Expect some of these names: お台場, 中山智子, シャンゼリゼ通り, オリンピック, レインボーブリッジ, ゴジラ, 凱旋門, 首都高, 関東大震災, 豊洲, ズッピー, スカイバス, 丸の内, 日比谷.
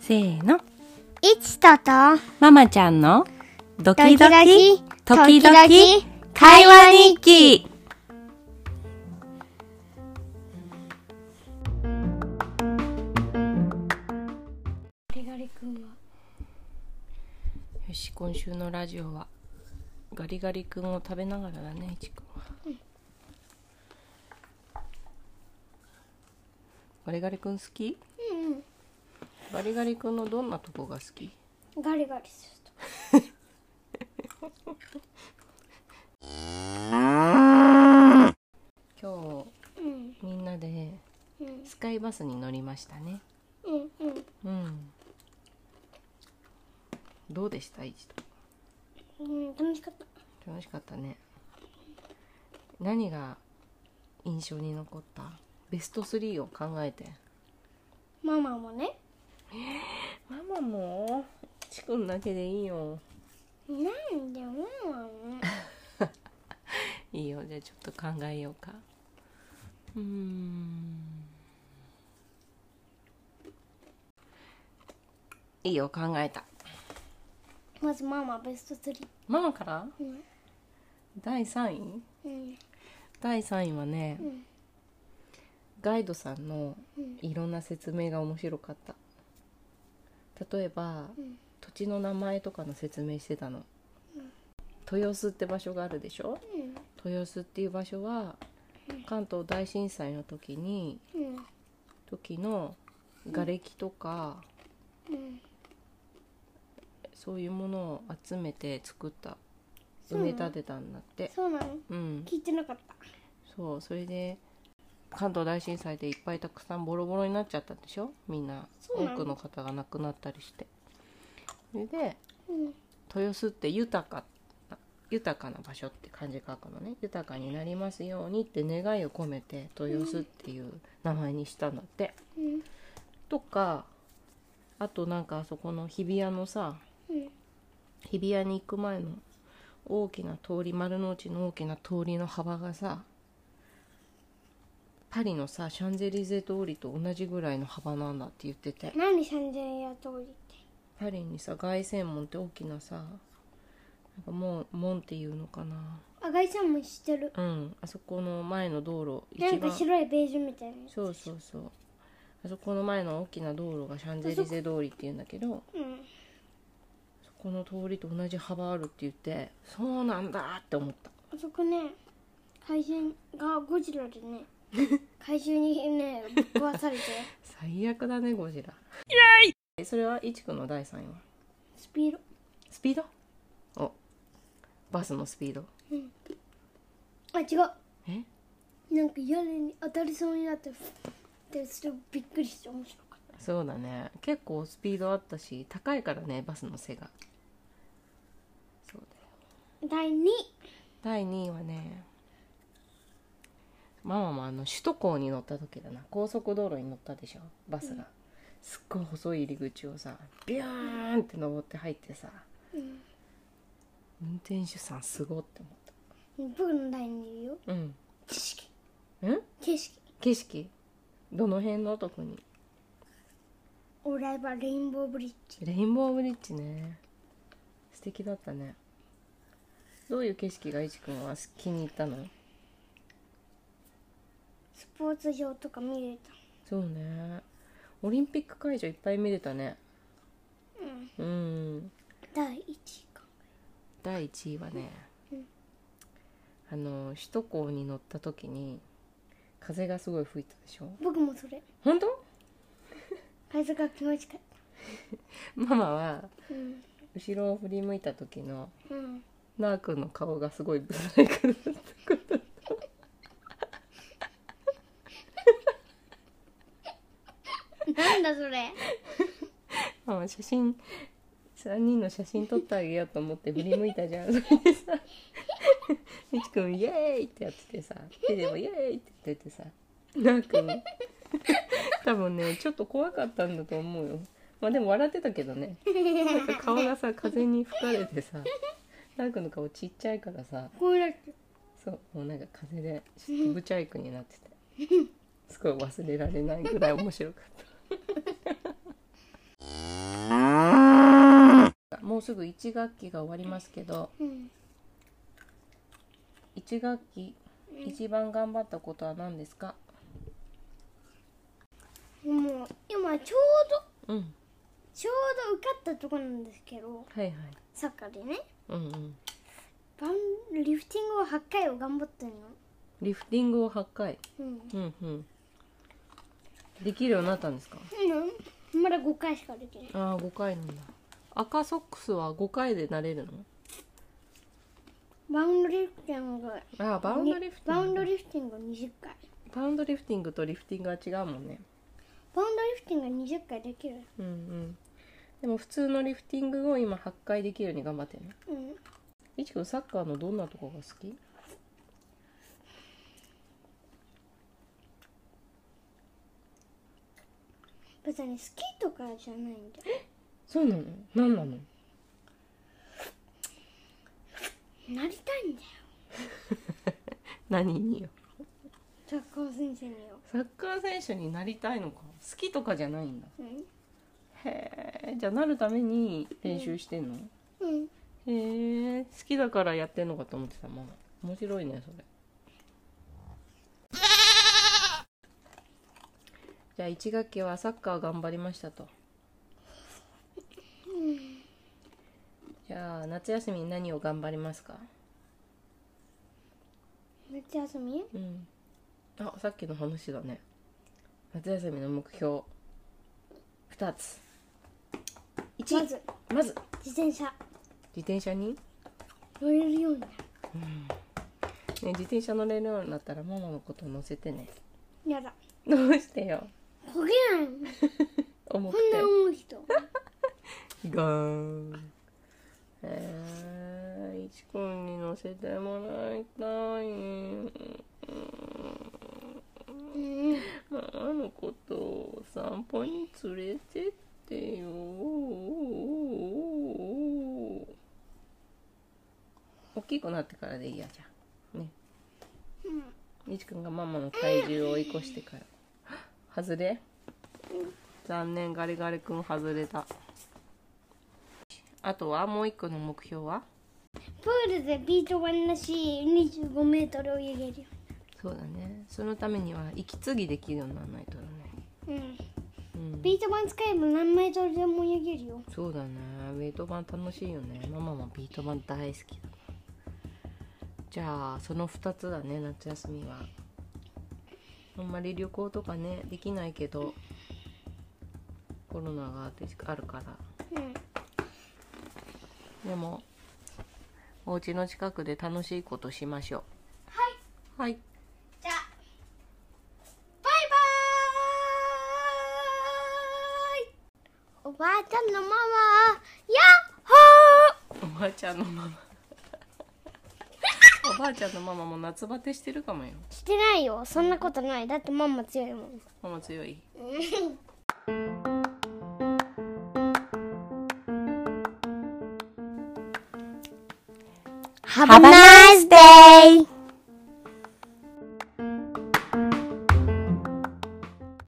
せーの、いちととママちゃんのドキドキ時々会話日記。ガリガリ君はよし、今週のラジオはガリガリ君を食べながらだね、いち君は、うん、ガリガリ君好き？うん、ガリガリ君のどんなとこが好き？ガリガリするとこ今日、うん、みんなでスカイバスに乗りましたね。うん、うん、どうでした？一度、楽しかった。楽しかったね。何が印象に残った？ベスト3を考えて。ママもね。ママも？ちくんだけでいいよ。なんでママも？いいよ、じゃあちょっと考えようか。いいよ、考えた。まずママベスト3。ママから？うん、第3位？うん、第3位はね、うん、ガイドさんのいろんな説明が面白かった。例えば、うん、土地の名前とかの説明してたの、うん、豊洲って場所があるでしょ、うん、豊洲っていう場所は、うん、関東大震災の時に、うん、時の瓦礫とか、うんうん、そういうものを集めて作った、埋め立てたんだって。そうなの？うん、聞いてなかった。そう、それで関東大震災でいっぱいたくさんボロボロになっちゃったでしょ、みんな。多くの方が亡くなったりして、それで、うん、豊洲って豊かな場所って漢字書くのね。豊かになりますようにって願いを込めて豊洲っていう名前にしたんだって、うん、とか、あとなんかあそこの日比谷のさ、うん、日比谷に行く前の大きな通り、丸の内の大きな通りの幅がさ、パリのさ、シャンゼリゼ通りと同じぐらいの幅なんだって言ってて。何シャンゼリゼ通りって？パリにさ、凱旋門って大きなさ、なんか門っていうのかなあ、凱旋門知ってる。うん、あそこの前の道路、なんか白いベージュみたいな。そうそうそう、あそこの前の大きな道路がシャンゼリゼ通りっていうんだけど、うん、そこの通りと同じ幅あるって言って、そうなんだって思った。あそこね、怪獣がゴジラでね怪獣にね、ぶっ壊されて最悪だね、ゴジラ。イエーイ。それは、いちくんの第3位は？スピード。スピード？お、バスのスピード、うん、あ、違う。え？なんか屋根に当たりそうになってで、それびっくりして面白かった。そうだね、結構スピードあったし、高いからね、バスの背が。そうだよ。第2位。第2位はね、ママも首都高に乗った時だな。高速道路に乗ったでしょ、バスが、うん、すっごい細い入り口をさ、ビューンって登って入ってさ、うん、運転手さんすごって思った。僕の第2位よ、うん、景色。ん？景色。景色？どの辺の？特にお台場レインボーブリッジ。レインボーブリッジね、素敵だったね。どういう景色がいちくんは気に入ったの？スポーツ場とか見れた。そうね、オリンピック会場いっぱい見れたね。うん、うん、第1位か。第1位はね、うん、首都高に乗った時に風がすごい吹いたでしょ。僕もそれ。本当？風が気持ちかったママは、うん、後ろを振り向いた時の、うん、なあくんの顔がすごいブサイクだったことなんだそれ写真、3人の写真撮ってあげようと思って振り向いたじゃん。それでさ、いちくんイエーイってやっててさ、手でもイエーイってやっててさ、なんか多分ね、ちょっと怖かったんだと思うよ。まあでも笑ってたけどね。なんか顔がさ、風に吹かれてさ、ラー君の顔ちっちゃいからさ、こうやってそう、もうなんか風でしぶちゃいくになっててすごい忘れられないぐらい面白かったもうすぐ1学期が終わりますけど、1学期一番頑張ったことは何ですか？もう今ちょうど受かったとこなんですけど、はいはい、サッカーでね、うんうん、リフティングを8回を頑張ったの。リフティングを8回、うんうんうん、できるようになったんですか？うん、まだ5回しかできない。ああ、5回なんだ。赤ソックスは5回でなれるの？バウンドリフティング。ああ、バウンドリフティング。バウンドリフティング20回。バウンドリフティングとリフティングは違うもんね。バウンドリフティングが20回できる。うんうん。でも普通のリフティングを今8回できるように頑張ってるね。うん。いちくん、サッカーのどんなとこが好き？別に好きとかじゃないんだ。そうなの？何なの？なりたいんだよ。何によ？サッカー選手によ。サッカー選手になりたいのか。好きとかじゃないんだ。うん、へえ。じゃあなるために練習してんの？うん。うん、へえ。好きだからやってんのかと思ってた。まあ面白いねそれ。じゃあ1学期はサッカー頑張りましたと。うん、じゃあ夏休みに何を頑張りますか？夏休み？うん。あ、さっきの話だね。夏休みの目標2つ。1、まず自転車に乗れるようになる、うん、ね、自転車乗れるようになったらママのこと乗せてね。やだ。どうしてよ。こげないの重くてこんな重い人ガーン。いちくんに乗せてもらいたい、ママのことを散歩に連れてってよ。大きくなってからでいいやじゃんね。いちくんがママの体重を追い越してから。外れ？残念、ガリガリくん外れた。あとはもう一個の目標は？プールでビート板なし25メートルを泳げるよ。そうだね。そのためには息継ぎできるようにならないとだね。うん。うん、ビート板使えば何メートルでも泳げるよ。そうだね。ビート板楽しいよね。ママもビート板大好きだ。じゃあその2つだね、夏休みは。あんまり旅行とかねできないけど、コロナがあるから、うん、でもお家の近くで楽しいことしましょう。はいはい。じゃあバイバーイ。おばあちゃんのママヤッホー。おばあちゃんのママおばあちゃんのママも夏バテしてるかもよ。してないよ、そんなことない。だってママ強いもん。ママ強いHave a nice day!